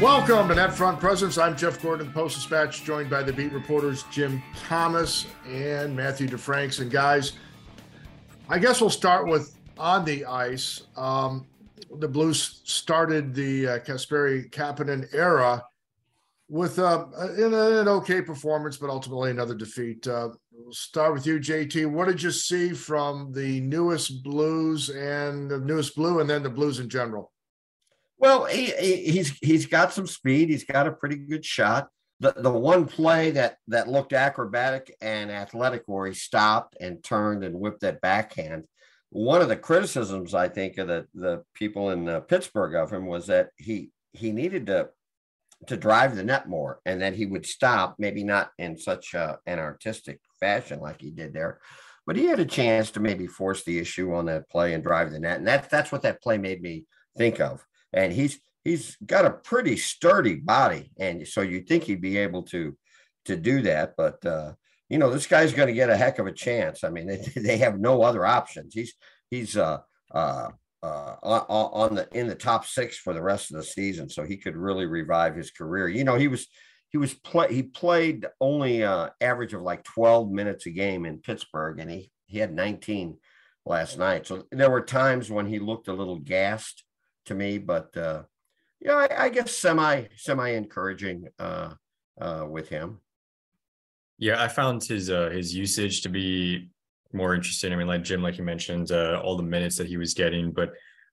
Welcome to Net Front Presence. I'm Jeff Gordon of the Post-Dispatch, joined by the beat reporters Jim Thomas and Matthew DeFranks. And guys, I guess we'll start with on the ice. The Blues started the Kasperi Kapanen era with an okay performance, but ultimately another defeat. We'll start with you, JT. What did you see from the newest Blues and the newest Blue, and then the Blues in general? Well, he's got some speed. He's got a pretty good shot. The one play that looked acrobatic and athletic where he stopped and turned and whipped that backhand, one of the criticisms, I think, of the people in Pittsburgh of him was that he needed to drive the net more and that he would stop, maybe not in such an artistic fashion like he did there. But he had a chance to maybe force the issue on that play and drive the net. And that's what that play made me think of. And he's got a pretty sturdy body, and so you'd think he'd be able to do that. But you know, this guy's going to get a heck of a chance. I mean, they have no other options. He's in the top six for the rest of the season, so he could really revive his career. You know, he played only average of like 12 minutes a game in Pittsburgh, and he had 19 last night. So there were times when he looked a little gassed to me, but yeah, I guess semi encouraging with him. Yeah, I found his usage to be more interesting. I mean, like Jim, like you mentioned, all the minutes that he was getting, but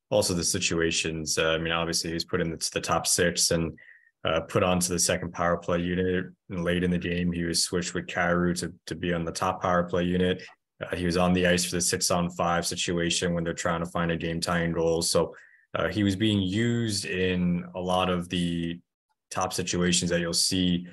also the situations. I mean, obviously he was put into the top six and put onto the second power play unit. And late in the game, he was switched with Kairu to be on the top power play unit. He was on the ice for the 6-on-5 situation when they're trying to find a game tying goal. So he was being used in a lot of the top situations that you'll see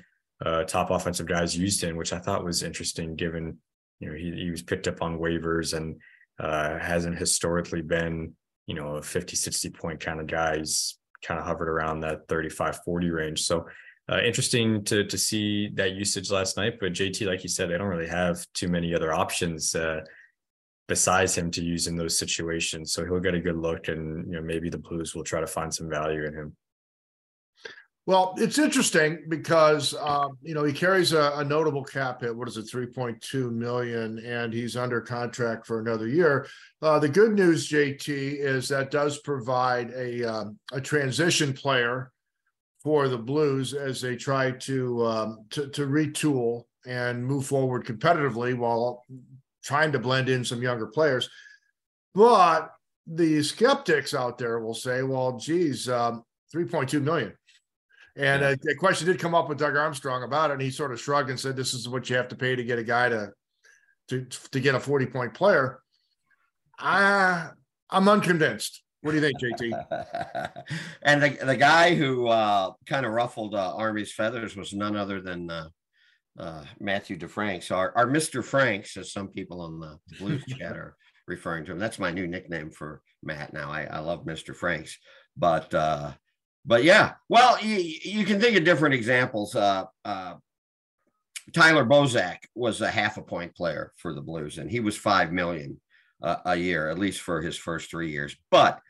top offensive guys used in, which I thought was interesting given, you know, he was picked up on waivers and hasn't historically been, you know, a 50, 60 point kind of guy. He's kind of hovered around that 35, 40 range. So interesting to see that usage last night. But JT, like you said, they don't really have too many other options besides him to use in those situations. So he'll get a good look, and, you know, maybe the Blues will try to find some value in him. Well, it's interesting because, you know, he carries a notable cap hit. What is it, $3.2 million, and he's under contract for another year. The good news, JT, is that does provide a transition player for the Blues as they try to retool and move forward competitively while trying to blend in some younger players. But the skeptics out there will say, well, geez, 3.2 million. And a question did come up with Doug Armstrong about it, and he sort of shrugged and said, this is what you have to pay to get a guy to get a 40-point player. I'm unconvinced. What do you think, JT? And the guy who kind of ruffled Army's feathers was none other than Matthew DeFranks, our Mr. Franks, as some people on the Blues chat are referring to him. That's my new nickname for Matt now. I love Mr. Franks, but yeah, well, you can think of different examples. Tyler Bozak was a half a point player for the Blues, and he was $5 million a year, at least for his first 3 years. But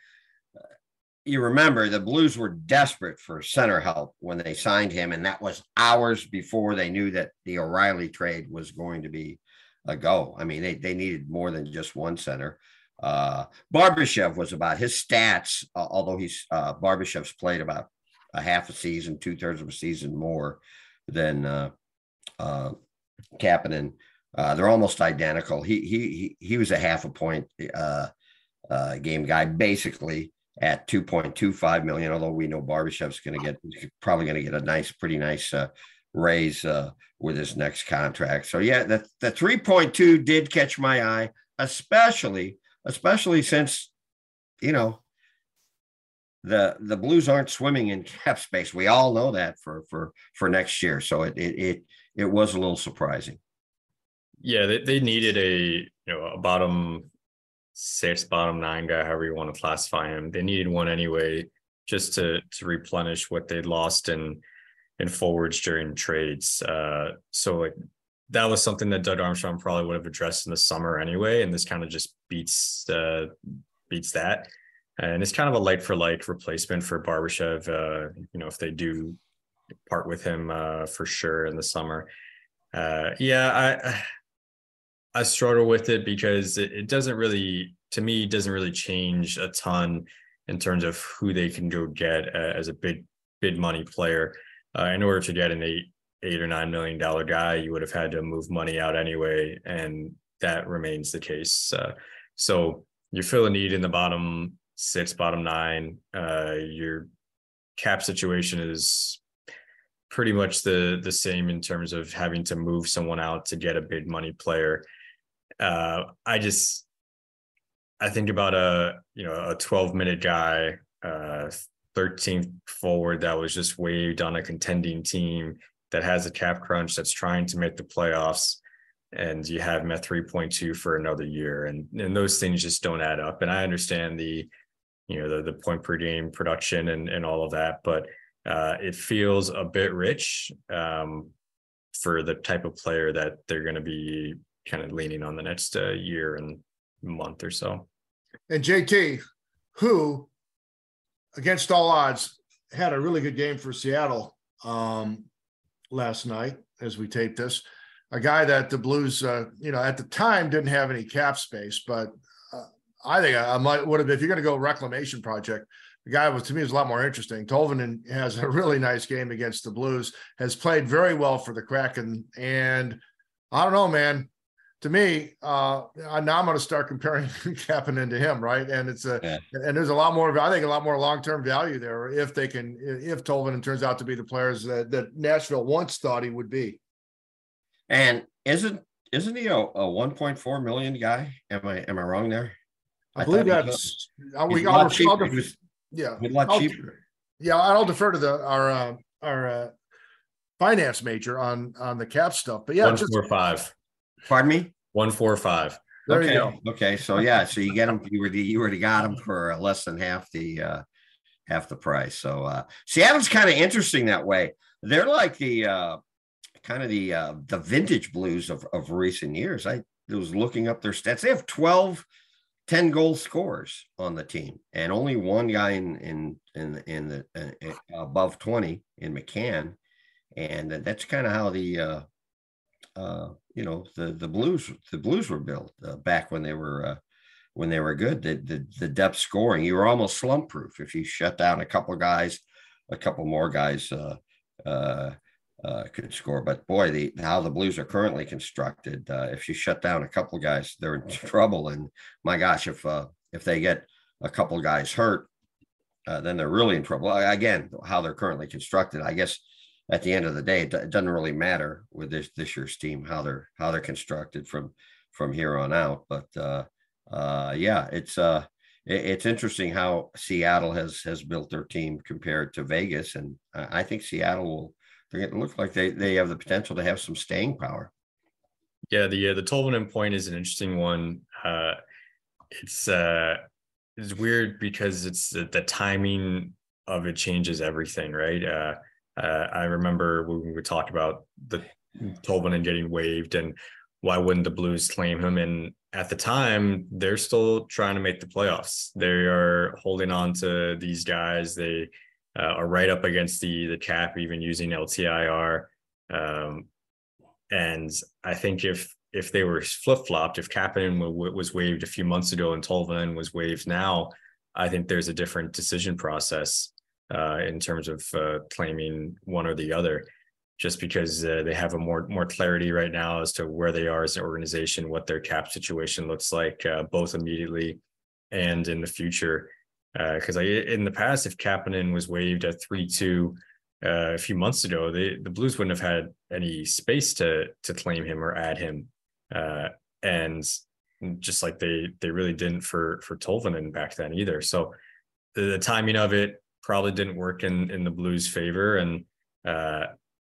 you remember the Blues were desperate for center help when they signed him, and that was hours before they knew that the O'Reilly trade was going to be a go. I mean, they needed more than just one center. Barbashev was about his stats, although Barbashev's played about a half a season, 2/3 of a season more than Kapanen. They're almost identical. He was a half a point game guy, basically, at $2.25 million, although we know Barbashev's probably going to get a pretty nice raise with his next contract. So yeah, the 3.2 did catch my eye, especially since, you know, the Blues aren't swimming in cap space. We all know that for next year. So it was a little surprising. Yeah, they needed a bottom six, bottom nine guy, however you want to classify him. They needed one anyway, just to replenish what they'd lost in forwards during trades. So like that was something that Doug Armstrong probably would have addressed in the summer anyway, and this kind of just beats that. And it's kind of a like for like replacement for Barbashev, if they do part with him for sure in the summer. I struggle with it because it doesn't really, to me, doesn't really change a ton in terms of who they can go get as a big money player. In order to get an $8 or $9 million guy, you would have had to move money out anyway, and that remains the case. So you fill a need in the bottom six, bottom nine. Your cap situation is pretty much the same in terms of having to move someone out to get a big money player. I think about a 12-minute guy, 13th forward that was just waived on a contending team that has a cap crunch that's trying to make the playoffs, and you have him at 3.2 for another year. And those things just don't add up. And I understand the point per game production and all of that, but it feels a bit rich for the type of player that they're going to be kind of leaning on the next year and month or so. And JT, who against all odds had a really good game for Seattle last night as we taped this, a guy that the Blues, at the time didn't have any cap space, but I think I might would have, if you're going to go reclamation project, the guy was, to me, was a lot more interesting. Tolvanen has a really nice game against the Blues, has played very well for the Kraken. And I don't know, man, to me, now I'm going to start comparing Kapanen to him, right? And and there's a lot more long-term value there if Tolvanen turns out to be the players that Nashville once thought he would be. And isn't he a $1.4 million guy? Am I wrong there? I believe that's a lot cheaper. Yeah, I'll defer to our finance major on the cap stuff. But yeah, 1.45. Pardon me? 1.45. There you go. Okay, so yeah, so you get him. You already got him for less than half the price. So Seattle's kind of interesting that way. They're like the vintage Blues of recent years. I was looking up their stats. They have 12 10-goal scorers on the team, and only one guy in the above 20 in McCann, and that's kind of how the Blues were built back when they were good. The depth scoring, you were almost slump proof if you shut down a couple more guys. Could score, but boy, how the Blues are currently constructed, if you shut down a couple guys, they're in trouble. And my gosh, if they get a couple guys hurt, then they're really in trouble. Again, how they're currently constructed, I guess at the end of the day, it doesn't really matter with this year's team how they're constructed from here on out. But it's interesting how Seattle has built their team compared to Vegas, and I think Seattle will. It looks like they have the potential to have some staying power. Yeah, the Tolvanen point is an interesting one. It's weird because it's the timing of it changes everything, right? I remember when we would talk about the Tolvanen getting waived and why wouldn't the Blues claim him? And at the time, they're still trying to make the playoffs. They are holding on to these guys. They are right up against the cap, even using LTIR. And I think if they were flip-flopped, if Kapanen was waived a few months ago and Tolvanen was waived now, I think there's a different decision process in terms of claiming one or the other, just because they have a more clarity right now as to where they are as an organization, what their cap situation looks like, both immediately and in the future. Because in the past, if Kapanen was waived at 3.2 a few months ago, the Blues wouldn't have had any space to claim him or add him, and just like they really didn't for Tolvanen back then either. So the timing of it probably didn't work in the Blues' favor, and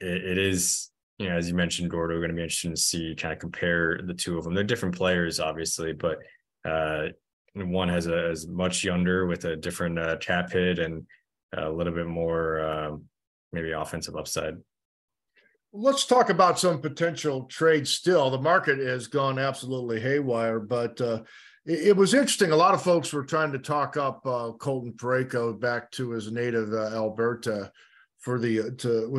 it is, as you mentioned, Gordo, going to be interesting to see, kind of compare the two of them. They're different players, obviously, but. One has as much younger with a different cap hit and a little bit more maybe offensive upside. Let's talk about some potential trades still. The market has gone absolutely haywire, but it was interesting. A lot of folks were trying to talk up Colton Parayko back to his native Alberta with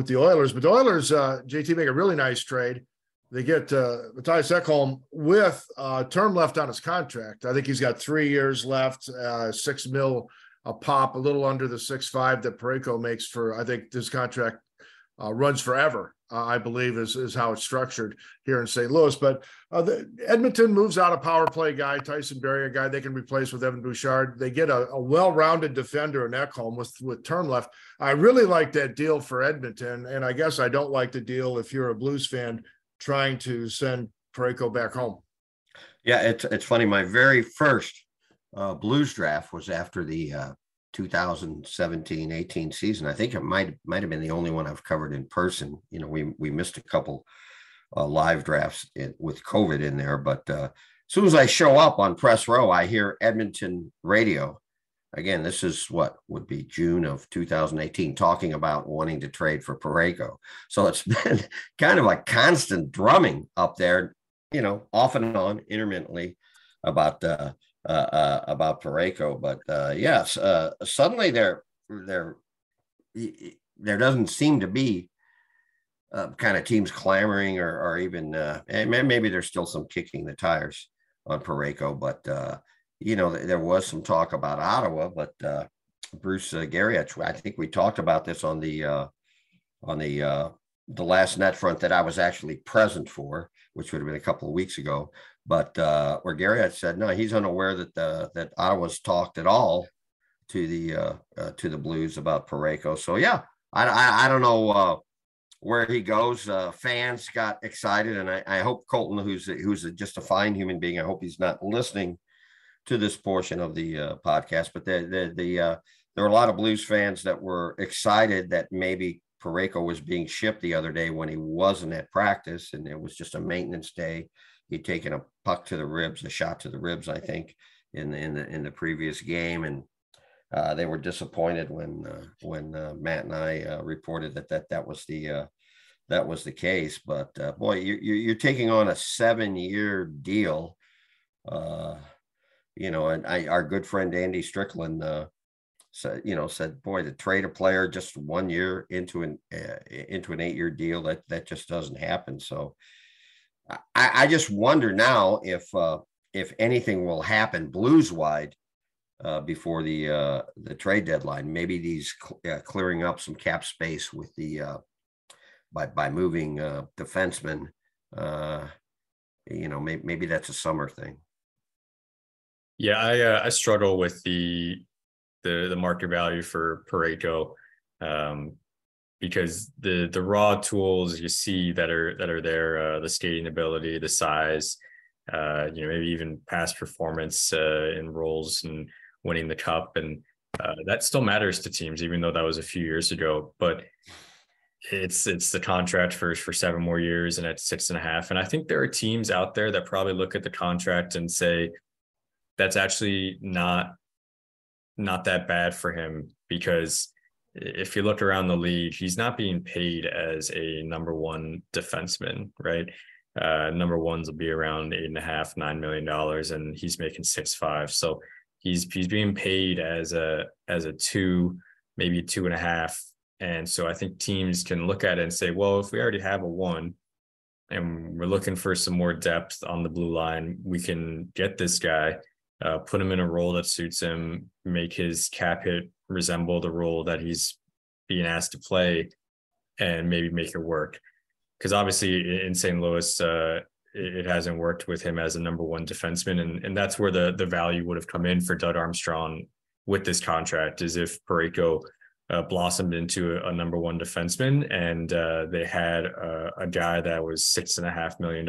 the Oilers. But the Oilers, JT, make a really nice trade. They get Matthias Ekholm with term left on his contract. I think he's got 3 years left, $6 million a pop, a little under the 6.5 that Parayko makes for. I think this contract runs forever, I believe, is how it's structured here in St. Louis. But Edmonton moves out a power play guy, Tyson Barrie, a guy they can replace with Evan Bouchard. They get a well-rounded defender in Ekholm with term left. I really like that deal for Edmonton, and I guess I don't like the deal if you're a Blues fan trying to send Parayko back home. Yeah, it's funny. My very first Blues draft was after the 2017-18 season. I think it might have been the only one I've covered in person. You know, we missed a couple live drafts with COVID in there. But as soon as I show up on press row, I hear Edmonton radio. Again, this is what would be June of 2018, talking about wanting to trade for Parayko. So it's been kind of a constant drumming up there, you know, off and on, intermittently about Parayko. But yes, suddenly there doesn't seem to be kind of teams clamoring or even, and maybe there's still some kicking the tires on Parayko, but you know, there was some talk about Ottawa, but Bruce Garriott, I think we talked about this on the last net front that I was actually present for, which would have been a couple of weeks ago. But where Garriott said, no, he's unaware that Ottawa's talked at all to the Blues about Parayko. So, yeah, I don't know where he goes. Fans got excited, and I hope Colton, who's just a fine human being, I hope he's not listening to this portion of the podcast, but there were a lot of Blues fans that were excited that maybe Parayko was being shipped the other day when he wasn't at practice, and it was just a maintenance day. He'd taken a puck to the ribs, a shot to the ribs, I think, in the previous game, and they were disappointed when Matt and I reported that was the case. But boy, you're taking on a 7-year deal. You know, and our good friend Andy Strickland said, you know, boy, to trade a player just 1 year into an 8-year deal, that just doesn't happen. So I just wonder now if anything will happen Blues wide before the trade deadline. Maybe these clearing up some cap space with the by moving defensemen. You know, maybe that's a summer thing. Yeah, I struggle with the market value for Parayko because the raw tools you see that are there, the skating ability, the size, you know, maybe even past performance in roles and winning the cup, and that still matters to teams, even though that was a few years ago. But it's the contract for 7 more years and at 6.5, and I think there are teams out there that probably look at the contract and say, that's actually not that bad for him, because if you look around the league, he's not being paid as a number one defenseman, right? Number ones will be around $8.5–9 million, and he's making 6.5. So he's being paid as a 2, maybe 2.5. And so I think teams can look at it and say, well, if we already have a 1 and we're looking for some more depth on the blue line, we can get this guy. Put him in a role that suits him, make his cap hit resemble the role that he's being asked to play, and maybe make it work. Because obviously in St. Louis, it hasn't worked with him as a number one defenseman. And that's where the value would have come in for Doug Armstrong with this contract, is if Parayko blossomed into a number one defenseman, and they had a guy that was $6.5 million,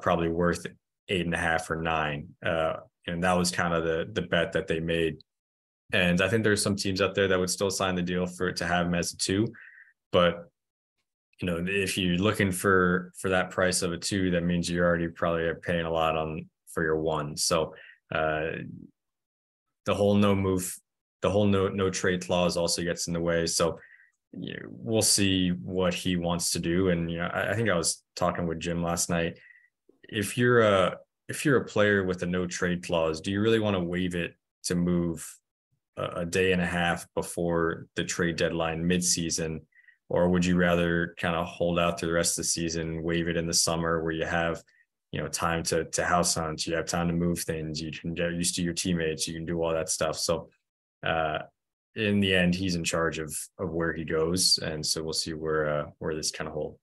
probably worth $8.5 or $9, and that was kind of the bet that they made. And I think there's some teams out there that would still sign the deal for it to have him as a 2, but you know, if you're looking for that price of a 2, that means you're already probably paying a lot for your 1. So the whole no trade clause also gets in the way. So we'll see what he wants to do. And, you know, I think I was talking with Jim last night. If you're a player with a no trade clause, do you really want to waive it to move a day and a half before the trade deadline midseason? Or would you rather kind of hold out through the rest of the season, waive it in the summer where you have, you know, time to house hunt, you have time to move things, you can get used to your teammates, you can do all that stuff. So in the end, he's in charge of where he goes. And so we'll see where this kind of whole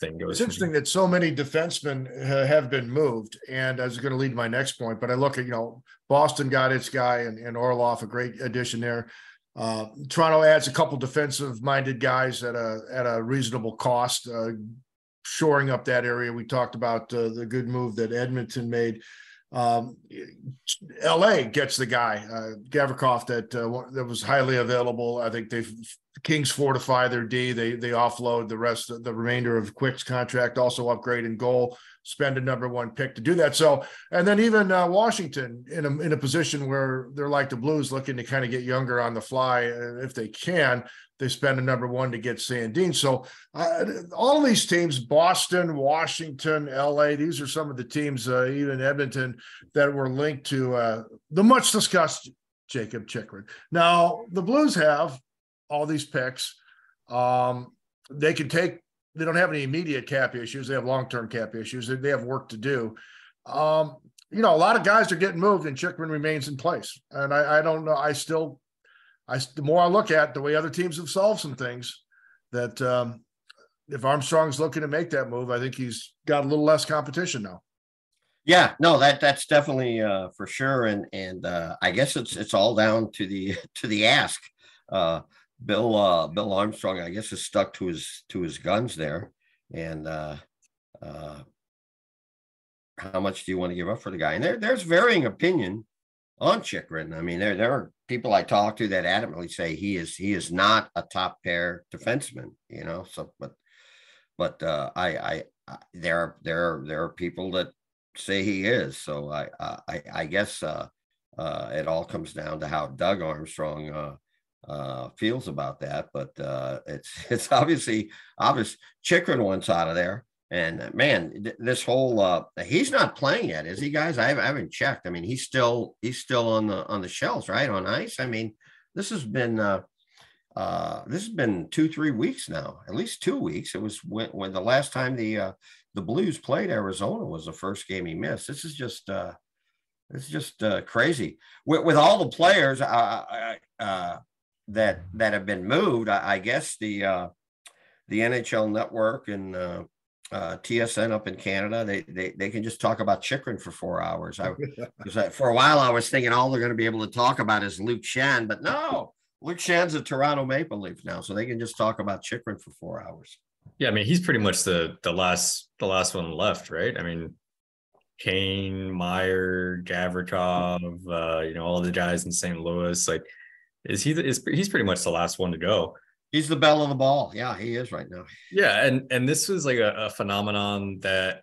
thing goes. It's interesting that so many defensemen have been moved. And I was going to lead my next point, but I look at, you know, Boston got its guy and Orlov, a great addition there. Toronto adds a couple defensive minded guys at a reasonable cost, shoring up that area. We talked about the good move that Edmonton made. LA gets the guy, Gavrikov, that was highly available. I think Kings fortify their D. They offload the remainder of Quick's contract, also upgrade in goal, spend a number one pick to do that. So, and then even Washington in a position where they're like the Blues, looking to kind of get younger on the fly if they can. They spend a number one to get Sandin. So all of these teams, Boston, Washington, LA, these are some of the teams, even Edmonton, that were linked to the much discussed Jacob Chychrun. Now the Blues have all these picks. They don't have any immediate cap issues. They have long-term cap issues. They have work to do. You know, a lot of guys are getting moved and Chychrun remains in place. And I don't know. The more I look at the way other teams have solved some things, that if Armstrong's looking to make that move, I think he's got a little less competition now. Yeah, no, that's definitely for sure, and I guess it's all down to the ask. Bill Armstrong, I guess, is stuck to his guns there, and how much do you want to give up for the guy? And there's varying opinion on Chychrun. I mean, there are people I talk to that adamantly say he is not a top pair defenseman, you know. So, but I there are people that say he is. So I guess it all comes down to how Doug Armstrong feels about that. But it's obvious. Chychrun wants out of there. And man, this whole he's not playing yet, is he, guys? I haven't checked. I mean, he's still on the shelves, right, on ice. I mean, this has been 2-3 weeks now, at least 2 weeks. It was when the last time the Blues played Arizona was the first game he missed. This is just crazy with all the players that have been moved. I guess the NHL Network and TSN up in Canada, they can just talk about Chychrun for 4 hours. For a while, I was thinking all they're going to be able to talk about is Luke Schenn, but no, Luke Schenn's a Toronto Maple Leaf now, so they can just talk about Chychrun for 4 hours. Yeah, I mean, he's pretty much the last one left, right? I mean, Kane, Meyer, Gavrikov, you know, all the guys in St. Louis. Like, he's pretty much the last one to go. He's the belle of the ball. Yeah, he is right now. Yeah, and this was like a phenomenon that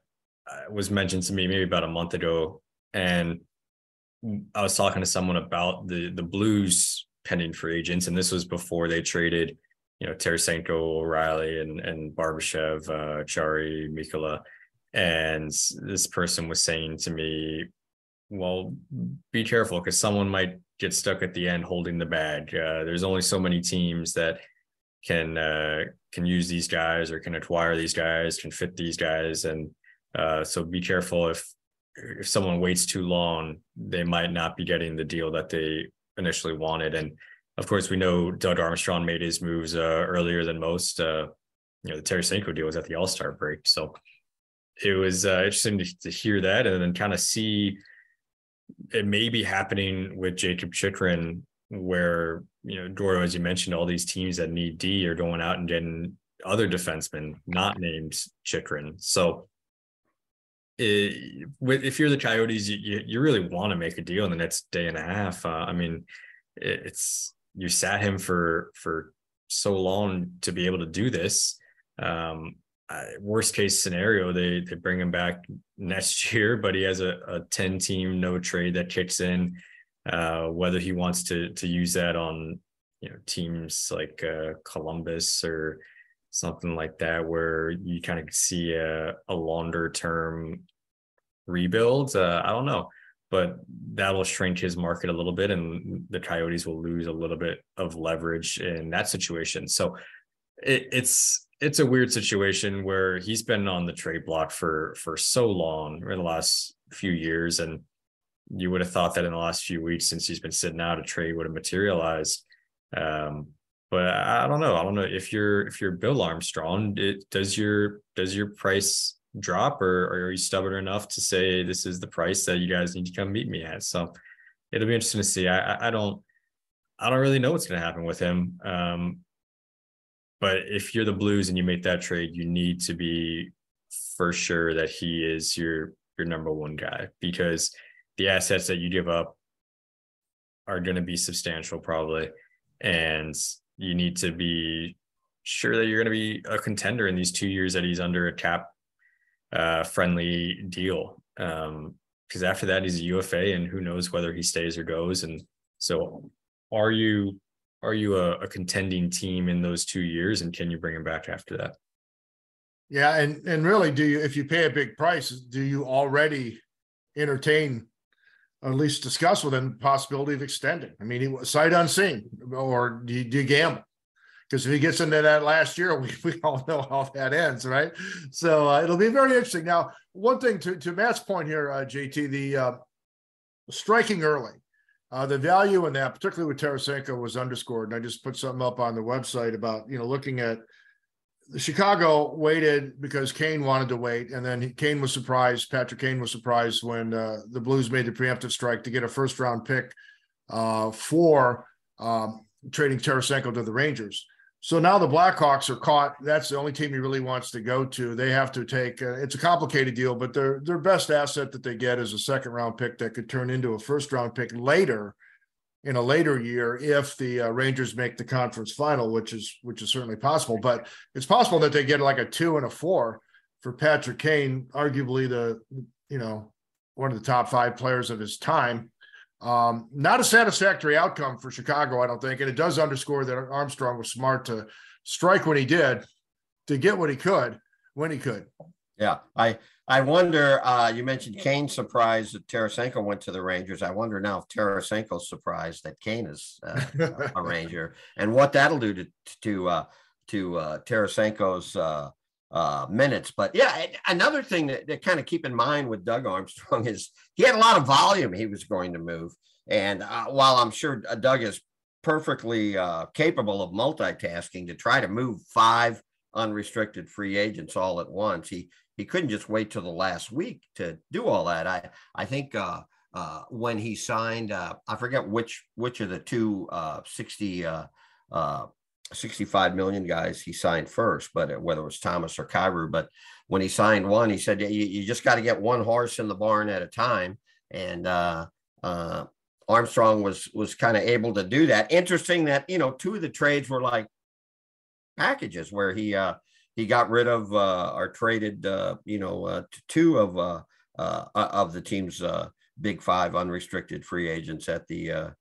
was mentioned to me maybe about a month ago, and I was talking to someone about the Blues pending free agents, and this was before they traded, you know, Tarasenko, O'Reilly, and Barbashev, Chari, Mikula, and this person was saying to me, well, be careful because someone might get stuck at the end holding the bag. There's only so many teams that can use these guys or can acquire these guys, can fit these guys. And so be careful if someone waits too long, they might not be getting the deal that they initially wanted. And of course, we know Doug Armstrong made his moves earlier than most. You know, the Tarasenko deal was at the All-Star break. So it was interesting to hear that and then kind of see it may be happening with Jacob Chychrun, where, you know, Gordo, as you mentioned, all these teams that need D are going out and getting other defensemen not named Chychrun. So if you're the Coyotes, you really want to make a deal in the next day and a half. I mean, it's you sat him for so long to be able to do this. Worst case scenario, they bring him back next year, but he has a 10-team no trade that kicks in. Whether he wants to use that on you know, teams like Columbus or something like that, where you kind of see a longer term rebuild. I don't know, but that'll shrink his market a little bit, and the Coyotes will lose a little bit of leverage in that situation. So it's a weird situation where he's been on the trade block for so long, or in the last few years, and you would have thought that in the last few weeks since he's been sitting out, a trade would have materialized. But I don't know. I don't know if you're Bill Armstrong, does your price drop, or are you stubborn enough to say this is the price that you guys need to come meet me at? So it'll be interesting to see. I don't really know what's going to happen with him. But if you're the Blues and you make that trade, you need to be for sure that he is your number one guy, because the assets that you give up are going to be substantial probably. And you need to be sure that you're going to be a contender in these 2 years that he's under a cap friendly deal. Because after that, he's a UFA, and who knows whether he stays or goes. And so are you a contending team in those 2 years, and can you bring him back after that? Yeah. And really, do you, if you pay a big price, do you already entertain or at least discuss with him the possibility of extending? I mean, he sight unseen, or do you gamble? Because if he gets into that last year, we all know how that ends, right? So it'll be very interesting. Now, one thing to Matt's point here, JT, the striking early, the value in that, particularly with Tarasenko, was underscored. And I just put something up on the website about, you know, looking at the Chicago waited because Kane wanted to wait. And then Kane was surprised. Patrick Kane was surprised when the Blues made the preemptive strike to get a first round pick for trading Tarasenko to the Rangers. So now the Blackhawks are caught. That's the only team he really wants to go to. They have to take it's a complicated deal, but their best asset that they get is a second-round pick that could turn into a first-round pick later in a later year if the Rangers make the conference final, which is certainly possible. But it's possible that they get like a 2 and a 4 for Patrick Kane, arguably one of the top 5 players of his time. Not a satisfactory outcome for Chicago, I don't think. And it does underscore that Armstrong was smart to strike when he did, to get what he could, when he could. Yeah. I wonder, you mentioned Kane's surprise that Tarasenko went to the Rangers. I wonder now if Tarasenko's surprised that Kane is a Ranger, and what that'll do to Tarasenko's minutes. But yeah, another thing that kind of keep in mind with Doug Armstrong is he had a lot of volume he was going to move. And while I'm sure Doug is perfectly capable of multitasking, to try to move 5 unrestricted free agents all at once, he couldn't just wait till the last week to do all that. I think when he signed, I forget which of the two 65 million guys he signed first, but whether it was Thomas or Kairu, but when he signed one, he said, you just got to get one horse in the barn at a time. And Armstrong was kind of able to do that. Interesting that, you know, 2 of the trades were like packages where he got rid of or traded, 2 of the team's big 5 unrestricted free agents at the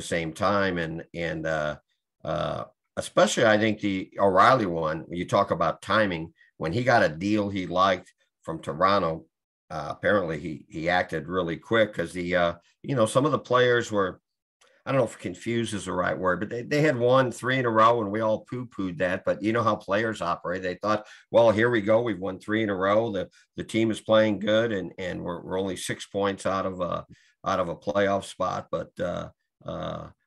same time. And especially, I think the O'Reilly one, you talk about timing, when he got a deal he liked from Toronto, apparently he acted really quick, because some of the players were, I don't know if confused is the right word, but they had won 3 in a row, and we all poo-pooed that. But you know how players operate. They thought, well, here we go. We've won 3 in a row. The team is playing good, and we're only 6 points out of a playoff spot. But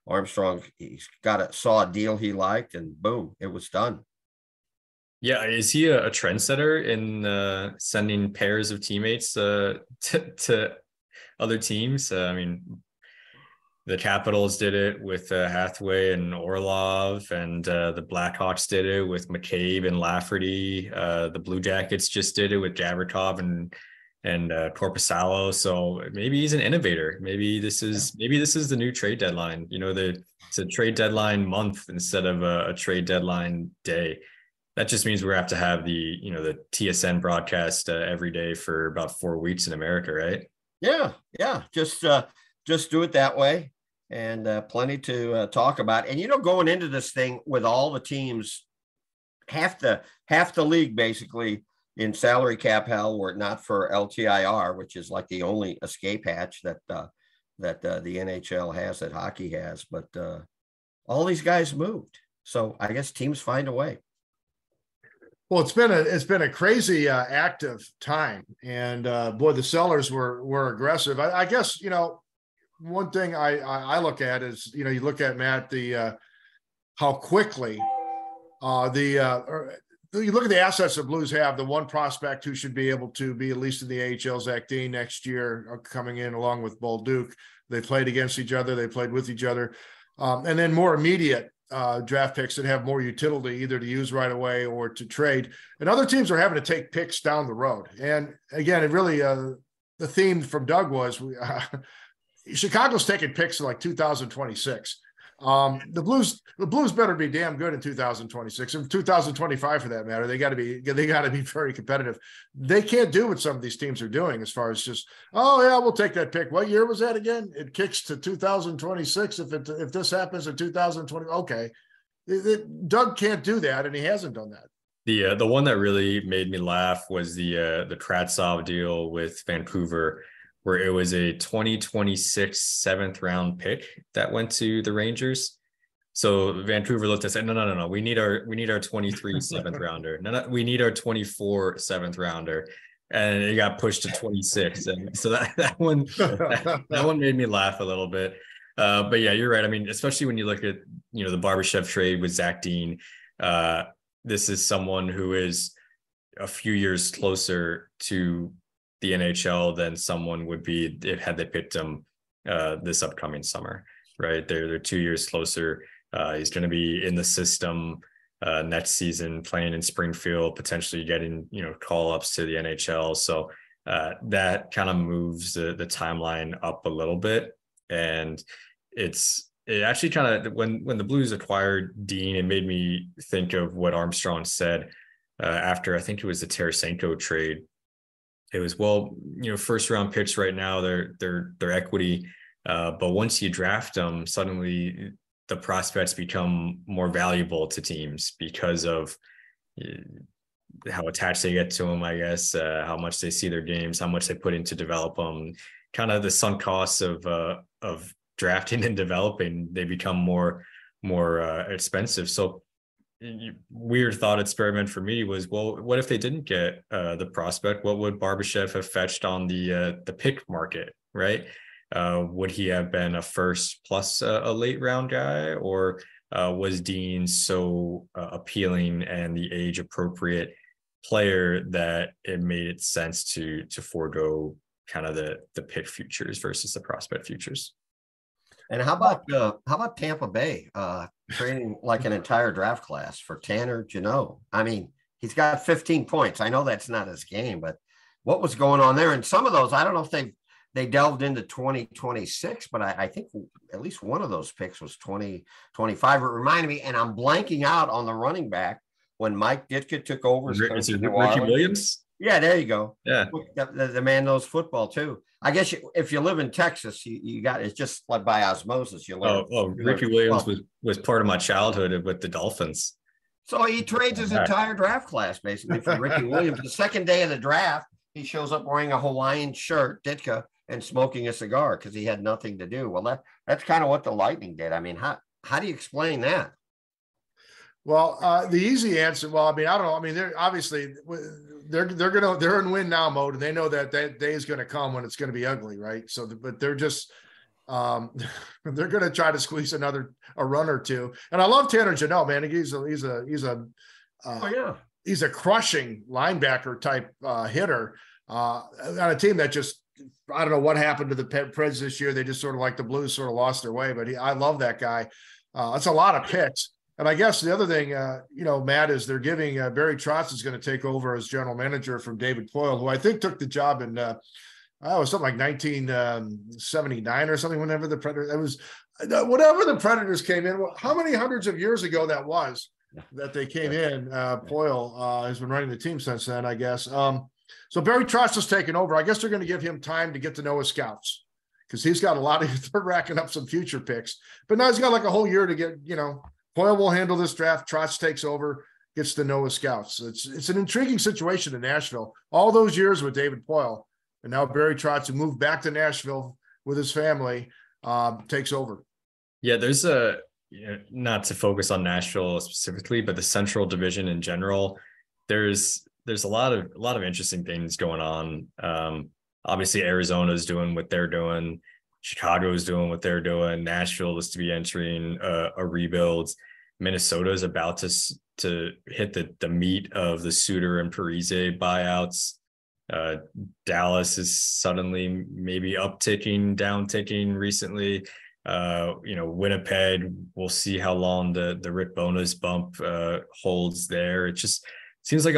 Armstrong, he's saw a deal he liked, and boom, it was done. Yeah, is he a trendsetter in sending pairs of teammates to other teams? I mean, the Capitals did it with Hathaway and Orlov, and the Blackhawks did it with McCabe and Lafferty. The Blue Jackets just did it with Gavrikov and Korpisalo. So maybe he's an innovator. Maybe this is the new trade deadline. You know, it's a trade deadline month instead of a trade deadline day. That just means we have to have the TSN broadcast every day for about 4 weeks in America, right? Yeah. Just do it that way. and plenty to talk about. And, you know, going into this thing with all the teams, half the league basically in salary cap hell were it not for LTIR, which is like the only escape hatch that that the NHL has, that hockey has. But all these guys moved. So I guess teams find a way. Well, it's been a crazy active time, and boy, the sellers were aggressive. I guess, you know, one thing I look at is, you know, you look at, Matt, the how quickly you look at the assets the Blues have. The one prospect who should be able to be at least in the AHL, Zach Dean, next year, are coming in along with Bull Duke. They played against each other. They played with each other, and then more immediate draft picks that have more utility, either to use right away or to trade. And other teams are having to take picks down the road. And again, it really, the theme from Doug was Chicago's taking picks in like 2026. The Blues better be damn good in 2026 and 2025 for that matter. They got to be very competitive. They can't do what some of these teams are doing as far as just, oh yeah, we'll take that pick. What year was that again? It kicks to 2026 if this happens in 2020. Okay, Doug can't do that, and he hasn't done that. The one that really made me laugh was the Tratsov deal with Vancouver, where it was a 2026 seventh round pick that went to the Rangers. So Vancouver looked and said, no, we need our 23 seventh rounder. No, we need our 24 seventh rounder. And it got pushed to 26. And so that one made me laugh a little bit. But yeah, you're right. I mean, especially when you look at, you know, the Barbashev trade with Zach Dean, this is someone who is a few years closer to the NHL than someone would be if had they picked him this upcoming summer, right? They're 2 years closer. He's going to be in the system next season, playing in Springfield, potentially getting, you know, call-ups to the NHL. So that kind of moves the timeline up a little bit. And it actually kind of, when the Blues acquired Dean, it made me think of what Armstrong said after, I think it was the Tarasenko trade. It was, well, you know, first round picks right now, they're equity. But once you draft them, suddenly the prospects become more valuable to teams because of how attached they get to them, I guess, how much they see their games, how much they put in to develop them, kind of the sunk costs of drafting and developing. They become more expensive. So weird thought experiment for me was, well, what if they didn't get the prospect? What would Barbashev have fetched on the pick market, right? Would he have been a first plus a late round guy, or was Dean so appealing and the age appropriate player that it made it sense to forego kind of the pick futures versus the prospect futures? And how about Tampa Bay training like an entire draft class for Tanner Jeannot? I mean, he's got 15 points. I know that's not his game, but what was going on there? And some of those, I don't know if they delved into 2026, but I think at least one of those picks was 2025. It reminded me, and I'm blanking out on the running back when Mike Ditka took over. Is it Ricky Williams? Yeah, there you go. Yeah, the man knows football too. I guess if you live in Texas, you got, it's just like by osmosis. You learn. Oh, Ricky Williams was part of my childhood with the Dolphins. So he trades his entire draft class basically for Ricky Williams. The second day of the draft, he shows up wearing a Hawaiian shirt, Ditka, and smoking a cigar because he had nothing to do. Well, that's kind of what the Lightning did. I mean, how do you explain that? Well, the easy answer. Well, I mean, I don't know. I mean, they're obviously they're in win now mode, and they know that day is going to come when it's going to be ugly, right? So, but they're just they're going to try to squeeze a run or two. And I love Tanner Jeannot, man. He's a crushing linebacker type hitter on a team that just, I don't know what happened to the Preds this year. They just sort of, like the Blues, sort of lost their way. But I love that guy. That's a lot of picks. And I guess the other thing, you know, Matt, is they're giving Barry Trotz is going to take over as general manager from David Poyle, who I think took the job in, it was something like 1979 or something, whenever the Predators came in. How many hundreds of years ago that they came in? Poyle has been running the team since then, I guess. So Barry Trotz has taken over. I guess they're going to give him time to get to know his scouts. because he's got a lot of, they're racking up some future picks. But now he's got like a whole year to get, you know, Poyle will handle this draft. Trotz takes over, gets to know his scouts. It's an intriguing situation in Nashville. All those years with David Poyle, and now Barry Trotz, who moved back to Nashville with his family, takes over. Yeah, there's a, not to focus on Nashville specifically, but the Central Division in general, there's a lot of interesting things going on. Obviously, Arizona's doing what they're doing. Chicago's doing what they're doing. Nashville is to be entering a rebuild. Minnesota is about to hit the meat of the Suter and Parise buyouts. Dallas is suddenly maybe upticking, downticking recently. Winnipeg, we'll see how long the Rick Bowness bump holds there. It just seems like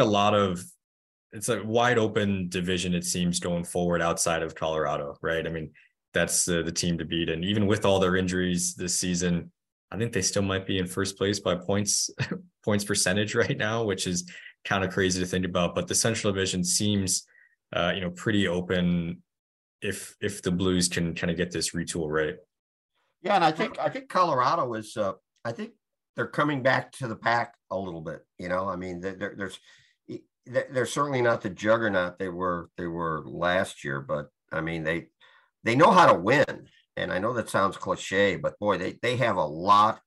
it's a wide open division, it seems, going forward outside of Colorado, right? I mean, that's the team to beat. And even with all their injuries this season, I think they still might be in first place by points percentage right now, which is kind of crazy to think about. But the Central Division seems, pretty open if the Blues can kind of get this retool right. Yeah, and I think Colorado is. I think they're coming back to the pack a little bit. You know, I mean, they're certainly not the juggernaut they were last year, but I mean they know how to win. And I know that sounds cliche, but boy, they have a lot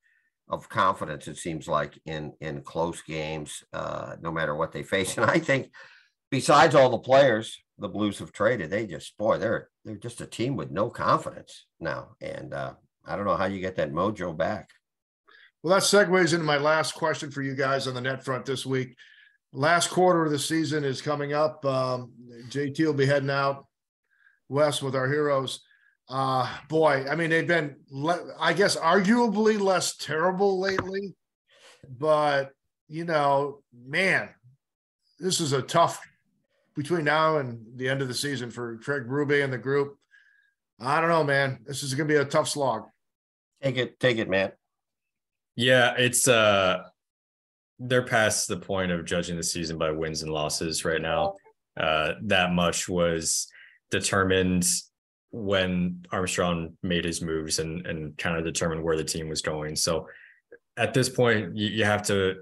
of confidence, it seems like, in close games, no matter what they face. And I think besides all the players the Blues have traded, they're just a team with no confidence now. And I don't know how you get that mojo back. Well, that segues into my last question for you guys on the net front this week. Last quarter of the season is coming up. JT will be heading out west with our heroes. They've been, I guess, arguably less terrible lately, but, you know, man, this is a tough between now and the end of the season for Craig Berube and the group. I don't know, man, this is going to be a tough slog. Take it, man. Yeah, it's, they're past the point of judging the season by wins and losses right now. That much was determined when Armstrong made his moves and kind of determined where the team was going. So at this point, you have to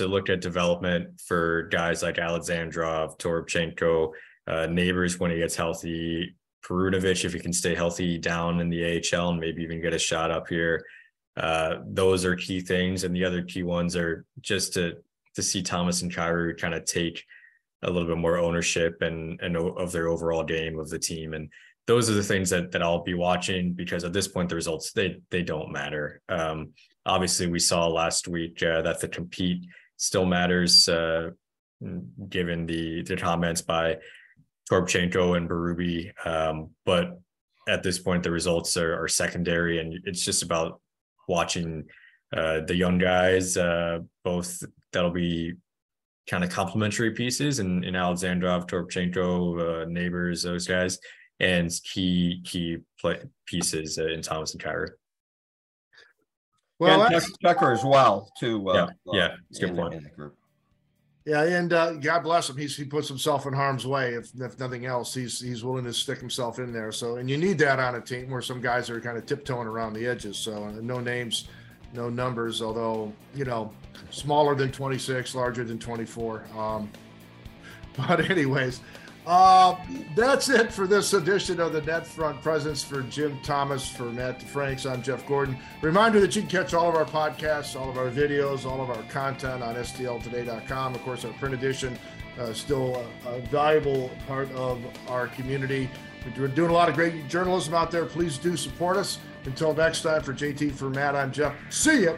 look at development for guys like Alexandrov, Torbchenko, neighbors when he gets healthy, Perunovic, if he can stay healthy down in the AHL and maybe even get a shot up here. Those are key things. And the other key ones are just to see Thomas and Kairu kind of take a little bit more ownership and of their overall game of the team. And those are the things that I'll be watching, because at this point, the results, they don't matter. Obviously we saw last week that the compete still matters, given the comments by Torbchenko and Berube. But at this point, the results are secondary, and it's just about watching the young guys, both that'll be kind of complementary pieces in Alexandrov, Torbchenko, neighbors, those guys, and key play pieces in Thomas and Kyrou. Well, and Tucker as well, too. It's a good point. Yeah, and God bless him. He puts himself in harm's way. If nothing else, he's willing to stick himself in there. So, and you need that on a team where some guys are kind of tiptoeing around the edges. So, no names, no numbers, although, you know, smaller than 26, larger than 24. But anyways, that's it for this edition of the Net Front Presence. For Jim Thomas, for Matt DeFranks, I'm Jeff Gordon. Reminder that you can catch all of our podcasts, all of our videos, all of our content on stltoday.com. Of course, our print edition, still a valuable part of our community. We're doing a lot of great journalism out there. Please do support us. Until next time, for JT, for Matt, I'm Jeff. See ya.